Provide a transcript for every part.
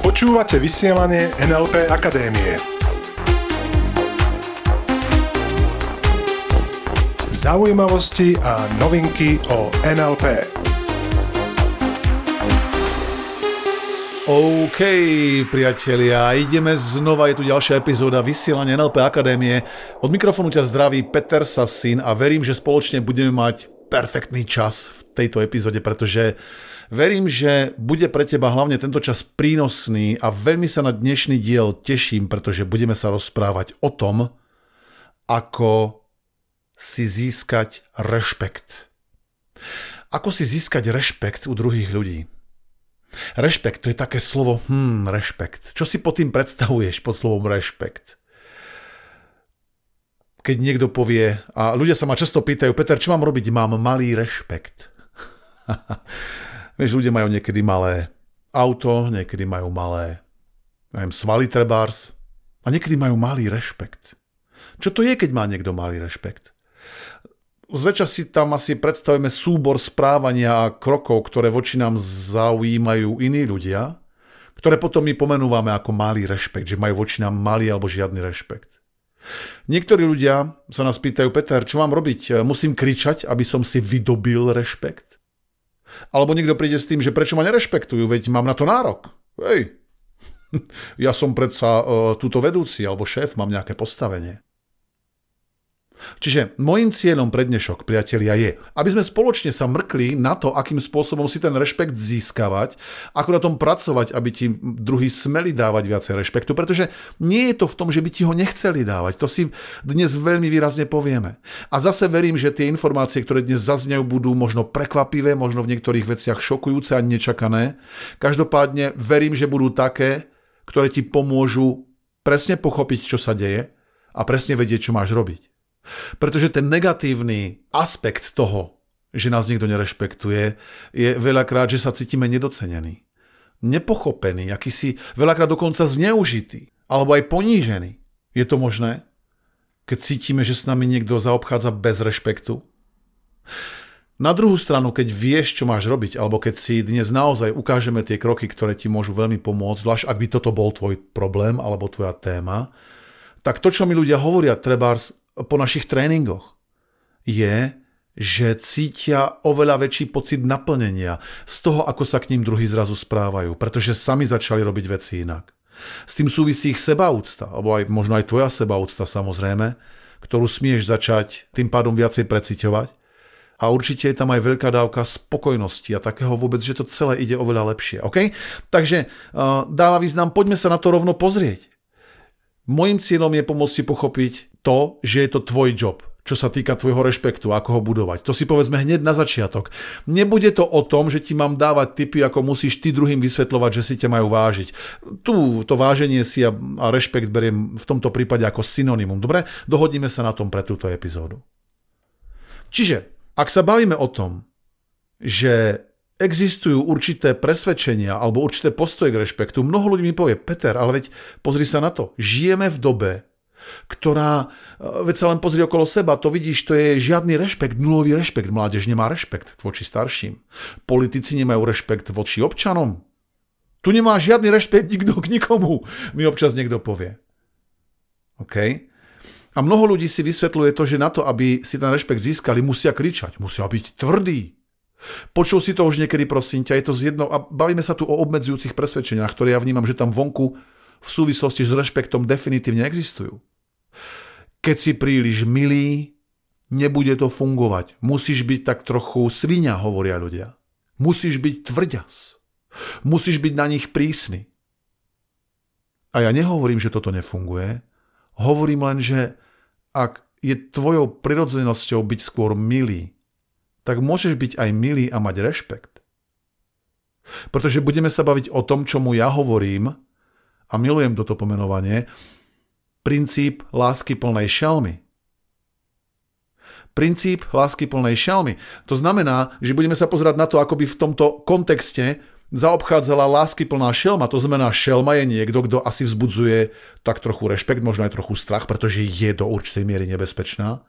Počúvate vysielanie NLP Akadémie. Zaujímavosti a novinky o NLP. OK, priatelia, ideme znova, je tu ďalšia epizóda vysielania NLP Akadémie. Od mikrofónu ťa zdraví Peter Sasin a verím, že spoločne budeme mať perfektný čas v tejto epizóde, pretože verím, že bude pre teba hlavne tento čas prínosný a veľmi sa na dnešný diel teším, pretože budeme sa rozprávať o tom, ako si získať rešpekt. Ako si získať rešpekt u druhých ľudí. Rešpekt, to je také slovo, rešpekt. Čo si pod tým predstavuješ pod slovom rešpekt? Keď niekto povie, a ľudia sa ma často pýtajú, Peter, čo mám robiť? Mám malý rešpekt. Vieš, ľudia majú niekedy malé auto, niekedy majú malé, neviem, svaly trebárs a niekedy majú malý rešpekt. Čo to je, keď má niekto malý rešpekt? Zväčša si tam asi predstavíme súbor správania a krokov, ktoré voči nám zaujímajú iní ľudia, ktoré potom my pomenúvame ako malý rešpekt, že majú voči nám malý alebo žiadny rešpekt. Niektorí ľudia sa nás pýtajú, Peter, čo mám robiť? Musím kričať, aby som si vydobil rešpekt? Alebo niekto príde s tým, že prečo ma nerešpektujú, veď mám na to nárok. Hej, ja som predsa túto vedúci alebo šéf, mám nejaké postavenie. Čiže môjim cieľom pre dnešok, priatelia, je, aby sme spoločne sa mrkli na to, akým spôsobom si ten rešpekt získavať, ako na tom pracovať, aby ti druhí smeli dávať viacej rešpektu, pretože nie je to v tom, že by ti ho nechceli dávať. To si dnes veľmi výrazne povieme. A zase verím, že tie informácie, ktoré dnes zaznejú, budú možno prekvapivé, možno v niektorých veciach šokujúce a nečakané. Každopádne verím, že budú také, ktoré ti pomôžu presne pochopiť, čo sa deje a presne vedieť, čo máš robiť. Pretože ten negatívny aspekt toho, že nás niekto nerešpektuje, je veľakrát, že sa cítime nedocenený, nepochopený, akýsi veľakrát dokonca zneužitý, alebo aj ponížený. Je to možné, keď cítime, že s nami niekto zaobchádza bez rešpektu? Na druhú stranu, keď vieš, čo máš robiť, alebo keď si dnes naozaj ukážeme tie kroky, ktoré ti môžu veľmi pomôcť, zvlášť ak by toto bol tvoj problém alebo tvoja téma, tak to, čo mi ľudia hovoria trebárs po našich tréningoch, je, že cítia oveľa väčší pocit naplnenia z toho, ako sa k ním druhí zrazu správajú, pretože sami začali robiť veci inak. S tým súvisí ich sebaúcta, alebo aj možno aj tvoja sebaúcta samozrejme, ktorú smieš začať tým pádom viacej preciťovať. A určite je tam aj veľká dávka spokojnosti a takého vôbec, že to celé ide oveľa lepšie. Okay? Takže dáva význam, poďme sa na to rovno pozrieť. Mojím cieľom je pomôcť si pochopiť to, že je to tvoj job, čo sa týka tvojho rešpektu, ako ho budovať. To si povedzme hneď na začiatok. Nebude to o tom, že ti mám dávať tipy, ako musíš ty druhým vysvetľovať, že si ťa majú vážiť. To váženie si a rešpekt beriem v tomto prípade ako synonymum. Dobre? Dohodnime sa na tom pre túto epizódu. Čiže, ak sa bavíme o tom, že existujú určité presvedčenia alebo určité postoje k rešpektu. Mnoho ľudí mi povie, Peter, ale veď pozri sa na to. Žijeme v dobe, ktorá, veď sa len pozri okolo seba, to vidíš, to je žiadny rešpekt, nulový rešpekt. Mládež nemá rešpekt voči starším. Politici nemajú rešpekt voči občanom. Tu nemá žiadny rešpekt nikto k nikomu, mi občas niekto povie. OK? A mnoho ľudí si vysvetľuje to, že na to, aby si ten rešpekt získali, musia kričať, musia byť tvrdí. Počul si to už niekedy, prosím ťa, je to zjedno a bavíme sa tu o obmedzujúcich presvedčeniach, ktoré ja vnímam, že tam vonku v súvislosti s rešpektom definitívne existujú. Keď si príliš milý, nebude to fungovať. Musíš byť tak trochu svinia, hovoria ľudia. Musíš byť tvrďas. Musíš byť na nich prísny. A ja nehovorím, že toto nefunguje. Hovorím len, že ak je tvojou prirodzenosťou byť skôr milý, tak môžeš byť aj milý a mať rešpekt. Pretože budeme sa baviť o tom, čomu ja hovorím, a milujem toto pomenovanie, princíp lásky plnej šelmy. Princíp lásky plnej šelmy. To znamená, že budeme sa pozerať na to, ako by v tomto kontexte zaobchádzala láskyplná šelma. To znamená, šelma je niekto, kto asi vzbudzuje tak trochu rešpekt, možno aj trochu strach, pretože je do určitej miery nebezpečná.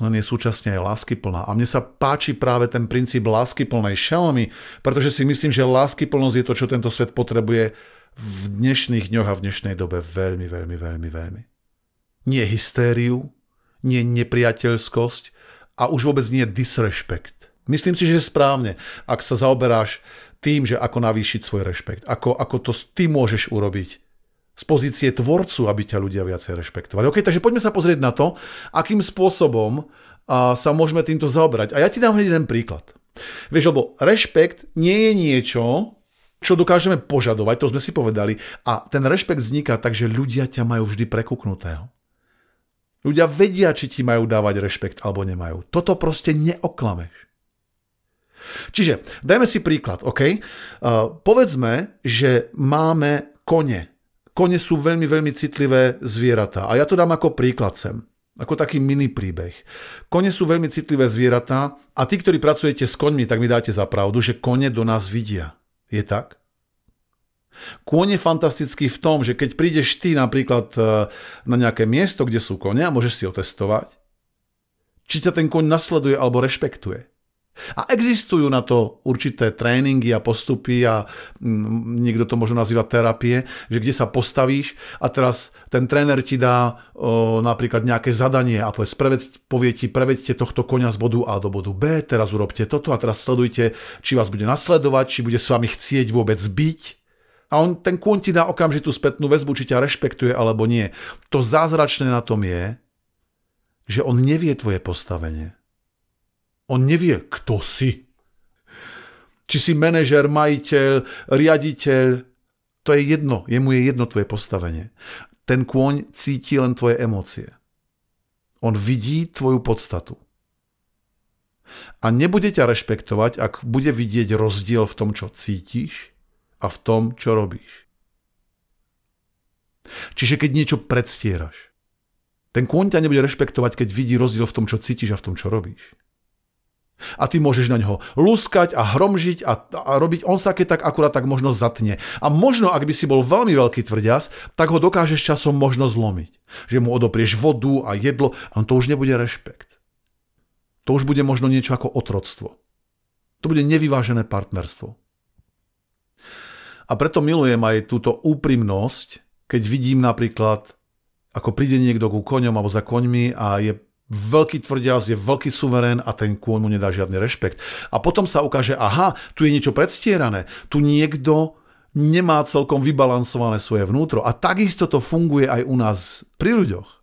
len je súčasne aj láskyplná. A mne sa páči práve ten princíp láskyplnej šelmy, pretože si myslím, že láskyplnosť je to, čo tento svet potrebuje v dnešných dňoch a v dnešnej dobe veľmi, veľmi, veľmi, veľmi. Nie hystériu, nie nepriateľskosť a už vôbec nie disrešpekt. Myslím si, že je správne, ak sa zaoberáš tým, že ako navýšiť svoj rešpekt, ako to ty môžeš urobiť z pozície tvorcu, aby ťa ľudia viacej rešpektovali. OK, takže poďme sa pozrieť na to, akým spôsobom sa môžeme týmto zaoberať. A ja ti dám hneď jeden príklad. Vieš, lebo rešpekt nie je niečo, čo dokážeme požadovať, to sme si povedali. A ten rešpekt vzniká tak, že ľudia ťa majú vždy prekuknutého. Ľudia vedia, či ti majú dávať rešpekt, alebo nemajú. Toto proste neoklameš. Čiže, dajme si príklad, OK? Povedzme, že máme kone. Kone sú veľmi, veľmi citlivé zvieratá. A ja to dám ako príklad sem. Ako taký mini príbeh. Kone sú veľmi citlivé zvieratá a tí, ktorí pracujete s koňmi, tak mi dáte za pravdu, že kone do nás vidia. Je tak? Kôň je fantastický v tom, že keď prídeš ty napríklad na nejaké miesto, kde sú kone a môžeš si ho testovať, či ťa ten koň nasleduje alebo rešpektuje. A existujú na to určité tréningy a postupy a niekto to možno nazýva terapie, že kde sa postavíš a teraz ten tréner ti dá napríklad nejaké zadanie a povie ti, prevedte tohto koňa z bodu A do bodu B, teraz urobte toto a teraz sledujte, či vás bude nasledovať, či bude s vami chcieť vôbec byť. A ten kôň ti dá okamžitú spätnú väzbu, či ťa rešpektuje alebo nie. To zázračné na tom je, že on nevie tvoje postavenie. On nevie, kto si. Či si manažer, majiteľ, riaditeľ, to je jedno, jemu je jedno tvoje postavenie. Ten kôň cíti len tvoje emócie. On vidí tvoju podstatu. A nebude ťa rešpektovať, ak bude vidieť rozdiel v tom, čo cítiš a v tom, čo robíš. Čiže keď niečo predstieraš, ten kôň ťa nebude rešpektovať, keď vidí rozdiel v tom, čo cítiš a v tom, čo robíš. A ty môžeš na ňoho luskať a hromžiť a robiť, on sa keď tak akurát tak možno zatne. A možno, ak by si bol veľmi veľký tvrďas, tak ho dokážeš časom možno zlomiť. Že mu odoprieš vodu a jedlo, a to už nebude rešpekt. To už bude možno niečo ako otroctvo. To bude nevyvážené partnerstvo. A preto milujem aj túto úprimnosť, keď vidím napríklad, ako príde niekto ku koňom alebo za koňmi a je veľký tvrďaz, je veľký suverén a ten kôň mu nedá žiadny rešpekt. A potom sa ukáže, aha, tu je niečo predstierané, tu niekto nemá celkom vybalansované svoje vnútro. A takisto to funguje aj u nás pri ľuďoch.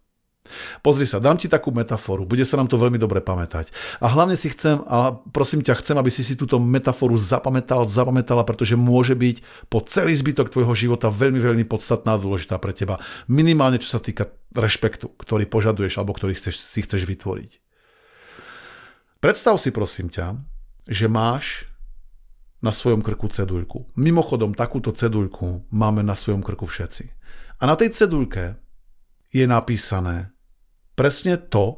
Pozri sa, dám ti takú metaforu, bude sa nám to veľmi dobre pamätať. A hlavne si prosím ťa, chcem, aby si túto metaforu zapamätala, pretože môže byť po celý zbytok tvojho života veľmi, veľmi podstatná a dôležitá pre teba. Minimálne, čo sa týka rešpektu, ktorý požaduješ alebo ktorý si chceš vytvoriť. Predstav si, prosím ťa, že máš na svojom krku ceduľku. Mimochodom, takúto ceduľku máme na svojom krku všetci. A na tej ceduľke je napísané presne to,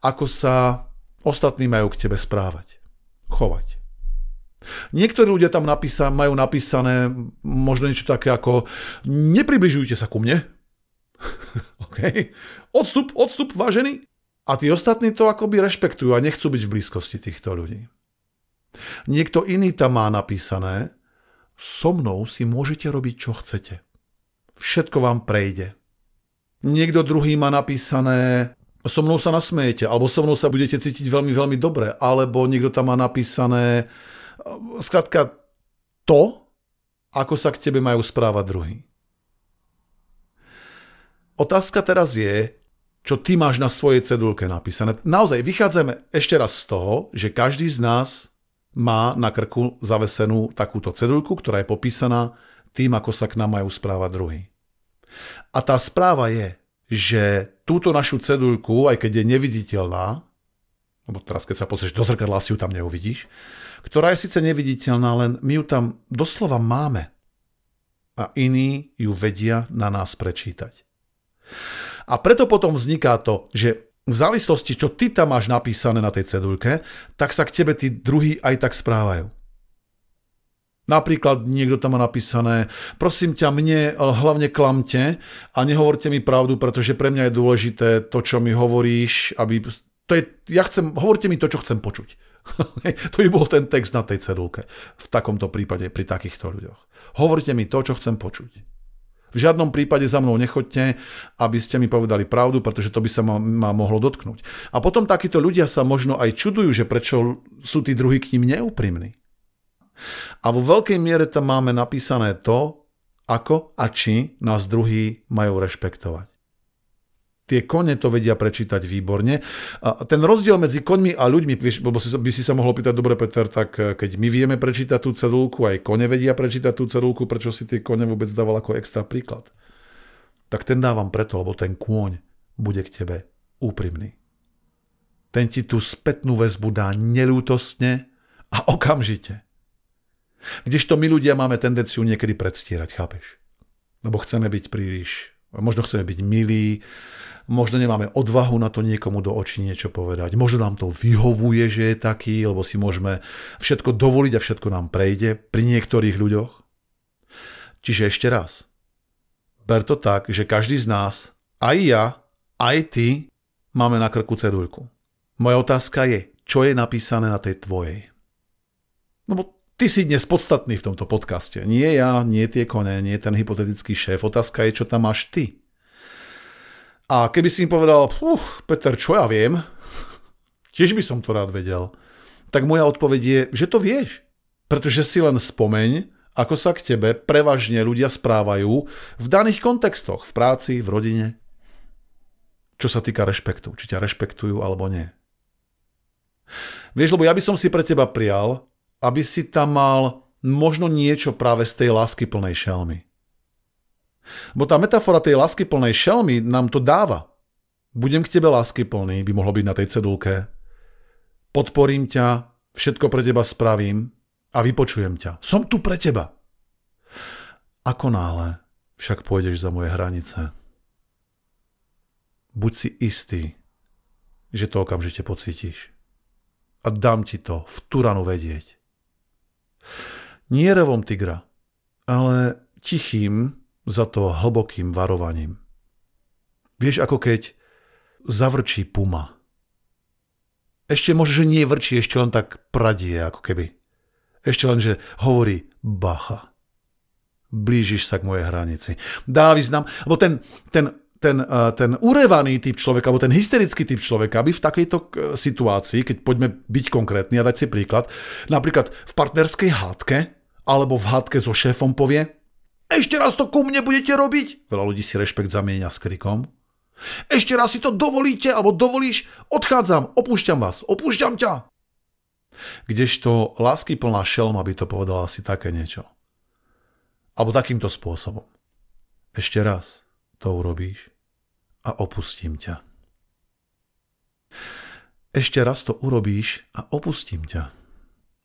ako sa ostatní majú k tebe správať, chovať. Niektorí ľudia tam majú napísané možno niečo také ako nepribližujte sa ku mne. OK. Odstup, vážený. A tí ostatní to akoby rešpektujú a nechcú byť v blízkosti týchto ľudí. Niekto iný tam má napísané so mnou si môžete robiť, čo chcete. Všetko vám prejde. Niekto druhý má napísané so mnou sa nasmejete, alebo so mnou sa budete cítiť veľmi, veľmi dobre, alebo niekto tam má napísané skrátka to, ako sa k tebe majú správať druhý. Otázka teraz je, čo ty máš na svojej cedulke napísané. Naozaj, vychádzame ešte raz z toho, že každý z nás má na krku zavesenú takúto cedulku, ktorá je popísaná tým, ako sa k nám majú správať druhý. A tá správa je, že túto našu cedulku, aj keď je neviditeľná, lebo teraz keď sa pozrieš do zrkadla, si ju tam neuvidíš, ktorá je síce neviditeľná, len my ju tam doslova máme. A iní ju vedia na nás prečítať. A preto potom vzniká to, že v závislosti, čo ty tam máš napísané na tej cedulke, tak sa k tebe tí druhí aj tak správajú. Napríklad niekto tam má napísané prosím ťa, mne hlavne klamte a nehovorte mi pravdu, pretože pre mňa je dôležité to, čo mi hovoríš, aby To je, ja chcem, hovorte mi to, čo chcem počuť. To by bol ten text na tej cedulke. V takomto prípade, pri takýchto ľuďoch. Hovorte mi to, čo chcem počuť. V žiadnom prípade za mnou nechoďte, aby ste mi povedali pravdu, pretože to by sa ma mohlo dotknúť. A potom takíto ľudia sa možno aj čudujú, že prečo sú tí druhí k ním neúprimní. A vo veľkej miere tam máme napísané to, ako a či nás druhí majú rešpektovať. Tie kone to vedia prečítať výborne. A ten rozdiel medzi koňmi a ľuďmi, vieš, lebo by si sa mohol pýtať, dobre Peter, tak keď my vieme prečítať tú cedulku, aj kone vedia prečítať tú cedulku, prečo si tie kone vôbec dával ako extra príklad? Tak ten dávam preto, lebo ten kôň bude k tebe úprimný. Ten ti tú spätnú väzbu dá neľútostne a okamžite. Kdežto my ľudia máme tendenciu niekedy predstierať, chápeš? Lebo chceme byť príliš, možno chceme byť milí, možno nemáme odvahu na to niekomu do očí niečo povedať. Možno nám to vyhovuje, že je taký, lebo si môžeme všetko dovoliť a všetko nám prejde pri niektorých ľuďoch. Čiže ešte raz. Ber to tak, že každý z nás, aj ja, aj ty, máme na krku ceduľku. Moja otázka je, čo je napísané na tej tvojej? Lebo ty si dnes podstatný v tomto podcaste. Nie ja, nie tie kone, nie ten hypotetický šéf. Otázka je, čo tam máš ty. A keby si im povedal, Peter, čo ja viem, tiež by som to rád vedel, tak moja odpoveď je, že to vieš. Pretože si len spomeň, ako sa k tebe prevažne ľudia správajú v daných kontextoch, v práci, v rodine. Čo sa týka rešpektu, či ťa rešpektujú alebo nie. Vieš, lebo ja by som si pre teba prial, aby si tam mal možno niečo práve z tej lásky plnej šelmy. Bo tá metafora tej lásky plnej šelmy nám to dáva. Budem k tebe lásky plný, by mohlo byť na tej cedulke. Podporím ťa, všetko pre teba spravím a vypočujem ťa. Som tu pre teba. Ako náhle však pôjdeš za moje hranice, buď si istý, že to okamžite pocítiš. A dám ti to v tú ranu vedieť. Nie revom tigra, ale tichým, za to hlbokým varovaním. Vieš, ako keď zavrčí puma. Ešte možno, že nie vrčí, ešte len tak pradie, ako keby. Ešte len, že hovorí bacha. Blížiš sa k mojej hranici. Dá význam, lebo ten urevaný typ človeka, alebo ten hysterický typ človeka by v takejto situácii, keď poďme byť konkrétni a dať si príklad, napríklad v partnerskej hádke, alebo v hádke so šéfom povie: ešte raz to ku mne budete robiť? Veľa ľudí si rešpekt zamieňa s krikom. Ešte raz si to dovolíte, alebo dovolíš? Odchádzam, opúšťam vás, opúšťam ťa. Kdežto láskyplná šelma by to povedala asi také niečo. Alebo takýmto spôsobom. Ešte raz to urobíš a opustím ťa. Ešte raz to urobíš a opustím ťa.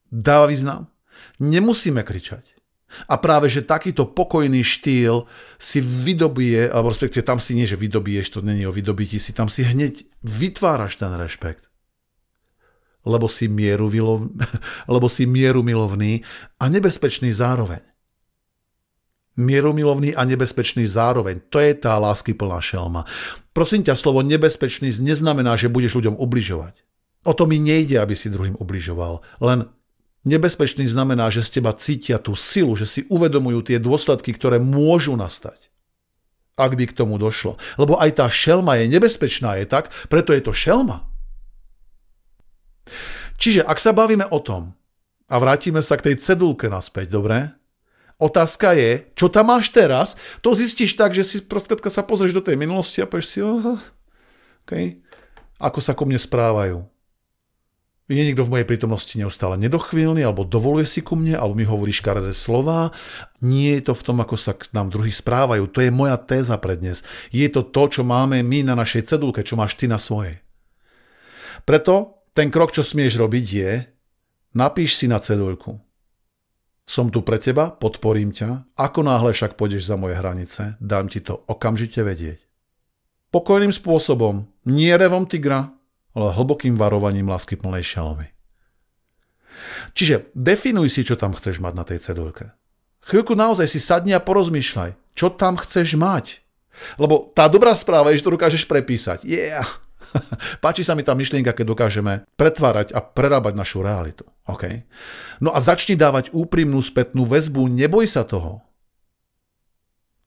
Dáva význam. Nemusíme kričať. A práve, že takýto pokojný štýl si vydobije, alebo respektíve tam si nie, že vydobiješ, to není o vydobití, si tam si hneď vytváraš ten rešpekt. Lebo si mierumilovný a nebezpečný zároveň. Mierumilovný a nebezpečný zároveň. To je tá láskyplná šelma. Prosím ťa, slovo nebezpečný neznamená, že budeš ľuďom ubližovať. O to mi nejde, aby si druhým ubližoval. Len nebezpečný znamená, že z teba cítia tú silu, že si uvedomujú tie dôsledky, ktoré môžu nastať. Ak by k tomu došlo. Lebo aj tá šelma je nebezpečná, je tak, preto je to šelma. Čiže ak sa bavíme o tom a vrátime sa k tej cedulke naspäť, dobre? Otázka je, čo tam máš teraz? To zistíš tak, že si proste sa pozrieš do tej minulosti a povieš si, okay, ako sa ku mne správajú. Je niekto v mojej prítomnosti neustále nedochvíľný, alebo dovoluje si ku mne, alebo mi hovorí škaredé slová. Nie je to v tom, ako sa k nám druhí správajú. To je moja téza pre dnes. Je to to, čo máme my na našej cedulke, čo máš ty na svojej. Preto ten krok, čo smieš robiť, je napíš si na cedulku: som tu pre teba, podporím ťa. Ako náhle však pôjdeš za moje hranice, dám ti to okamžite vedieť. Pokojným spôsobom, nie revom tigra, ale hlbokým varovaním láskyplnej šelmy. Čiže definuj si, čo tam chceš mať na tej cedulke. Chvíľku naozaj si sadni a porozmýšľaj, čo tam chceš mať. Lebo tá dobrá správa je, že to dokážeš prepísať. Yeah. Páči sa mi tá myšlienka, keď dokážeme pretvárať a prerábať našu realitu. Okay? No a začni dávať úprimnú spätnú väzbu, neboj sa toho.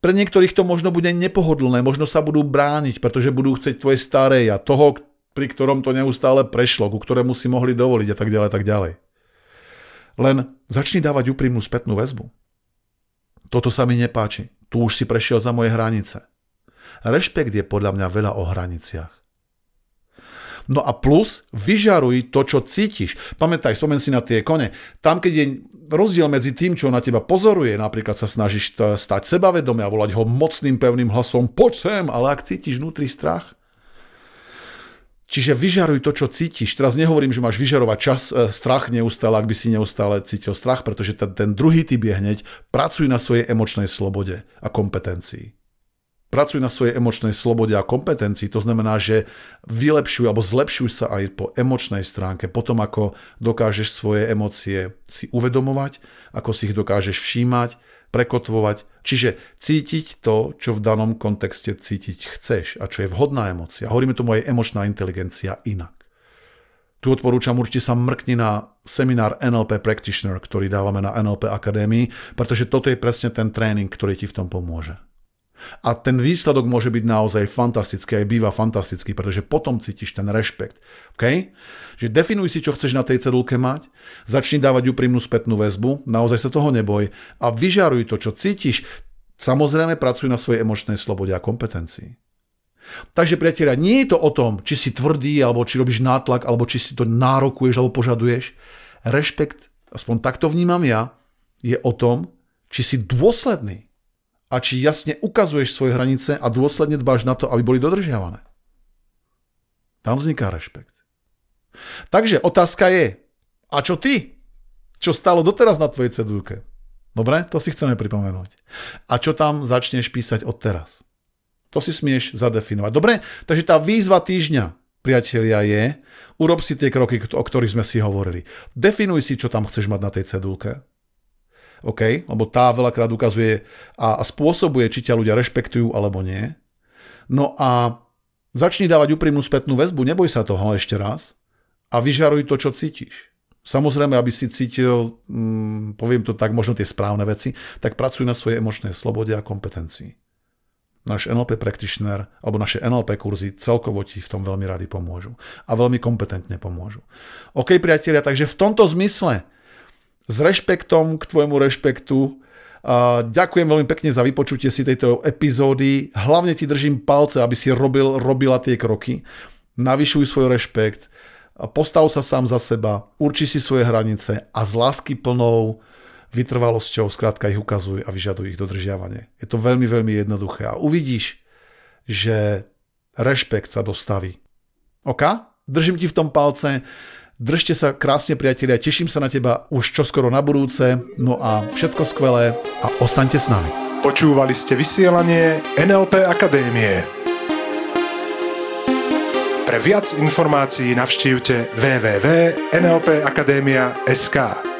Pre niektorých to možno bude nepohodlné, možno sa budú brániť, pretože budú chcieť tvoje staré ja, toho, pri ktorom to neustále prešlo, ku ktorému si mohli dovoliť a tak ďalej, tak ďalej. Len začni dávať úprimnú spätnú väzbu. Toto sa mi nepáči. Tu už si prešiel za moje hranice. Rešpekt je podľa mňa veľa o hraniciach. No a plus, vyžaruj to, čo cítiš. Pamätaj, spomen si na tie kone. Tam, keď je rozdiel medzi tým, čo na teba pozoruje, napríklad sa snažíš stať sebavedomý a volať ho mocným, pevným hlasom, poď sem, ale ak cítiš vnútri strach. Čiže vyžaruj to, čo cítiš. Teraz nehovorím, že máš vyžarovať strach neustále, ak by si neustále cítil strach, pretože ten druhý typ je hneď pracuj na svojej emočnej slobode a kompetencii. Pracuj na svojej emočnej slobode a kompetencii, to znamená, že vylepšuj alebo zlepšuj sa aj po emočnej stránke, potom ako dokážeš svoje emócie si uvedomovať, ako si ich dokážeš všímať, prekotvovať, čiže cítiť to, čo v danom kontexte cítiť chceš a čo je vhodná emócia. Hovoríme tomu aj emočná inteligencia inak. Tu odporúčam, určite sa mrkni na seminár NLP Practitioner, ktorý dávame na NLP Akadémii, pretože toto je presne ten tréning, ktorý ti v tom pomôže. A ten výsledok môže byť naozaj fantastický, aj býva fantastický, pretože potom cítiš ten rešpekt. Okay? Že definuj si, čo chceš na tej cedulke mať, začni dávať úprimnú spätnú väzbu, naozaj sa toho neboj a vyžaruj to, čo cítiš. Samozrejme, pracuj na svojej emočnej slobode a kompetencii. Takže priatelia, nie je to o tom, či si tvrdý, alebo či robíš nátlak, alebo či si to nárokuješ, alebo požaduješ. Rešpekt, aspoň takto vnímam ja, je o tom, či si dôsledný. A či jasne ukazuješ svoje hranice a dôsledne dbáš na to, aby boli dodržiavané. Tam vzniká rešpekt. Takže otázka je, a čo ty? Čo stálo doteraz na tvojej cedulke? Dobre, to si chceme pripomenúť. A čo tam začneš písať odteraz? To si smieš zadefinovať. Dobre, takže tá výzva týždňa, priatelia, je urob si tie kroky, o ktorých sme si hovorili. Definuj si, čo tam chceš mať na tej cedulke. OK, lebo tá veľakrát ukazuje a spôsobuje, či ťa ľudia rešpektujú alebo nie. No a začni dávať úprimnú spätnú väzbu, neboj sa toho ešte raz a vyžaruj to, čo cítiš. Samozrejme, aby si cítil, poviem to tak, možno tie správne veci, tak pracuj na svojej emočnej slobode a kompetencii. Náš NLP Practitioner alebo naše NLP kurzy celkovo ti v tom veľmi rady pomôžu a veľmi kompetentne pomôžu. OK, priatelia, takže v tomto zmysle s rešpektom k tvojemu rešpektu. Ďakujem veľmi pekne za vypočutie si tejto epizódy. Hlavne ti držím palce, aby si robila tie kroky. Navyšuj svoj rešpekt. Postav sa sám za seba. Urči si svoje hranice a s lásky plnou vytrvalosťou skrátka ich ukazuj a vyžaduj ich dodržiavanie. Je to veľmi, veľmi jednoduché. A uvidíš, že rešpekt sa dostaví. OK? Držím ti v tom palce. Držte sa krásne, priatelia, teším sa na teba už čoskoro na budúce, no a všetko skvelé a ostaňte s nami. Počúvali ste vysielanie NLP Akadémie. Pre viac informácií navštívte www.nlpakademia.sk.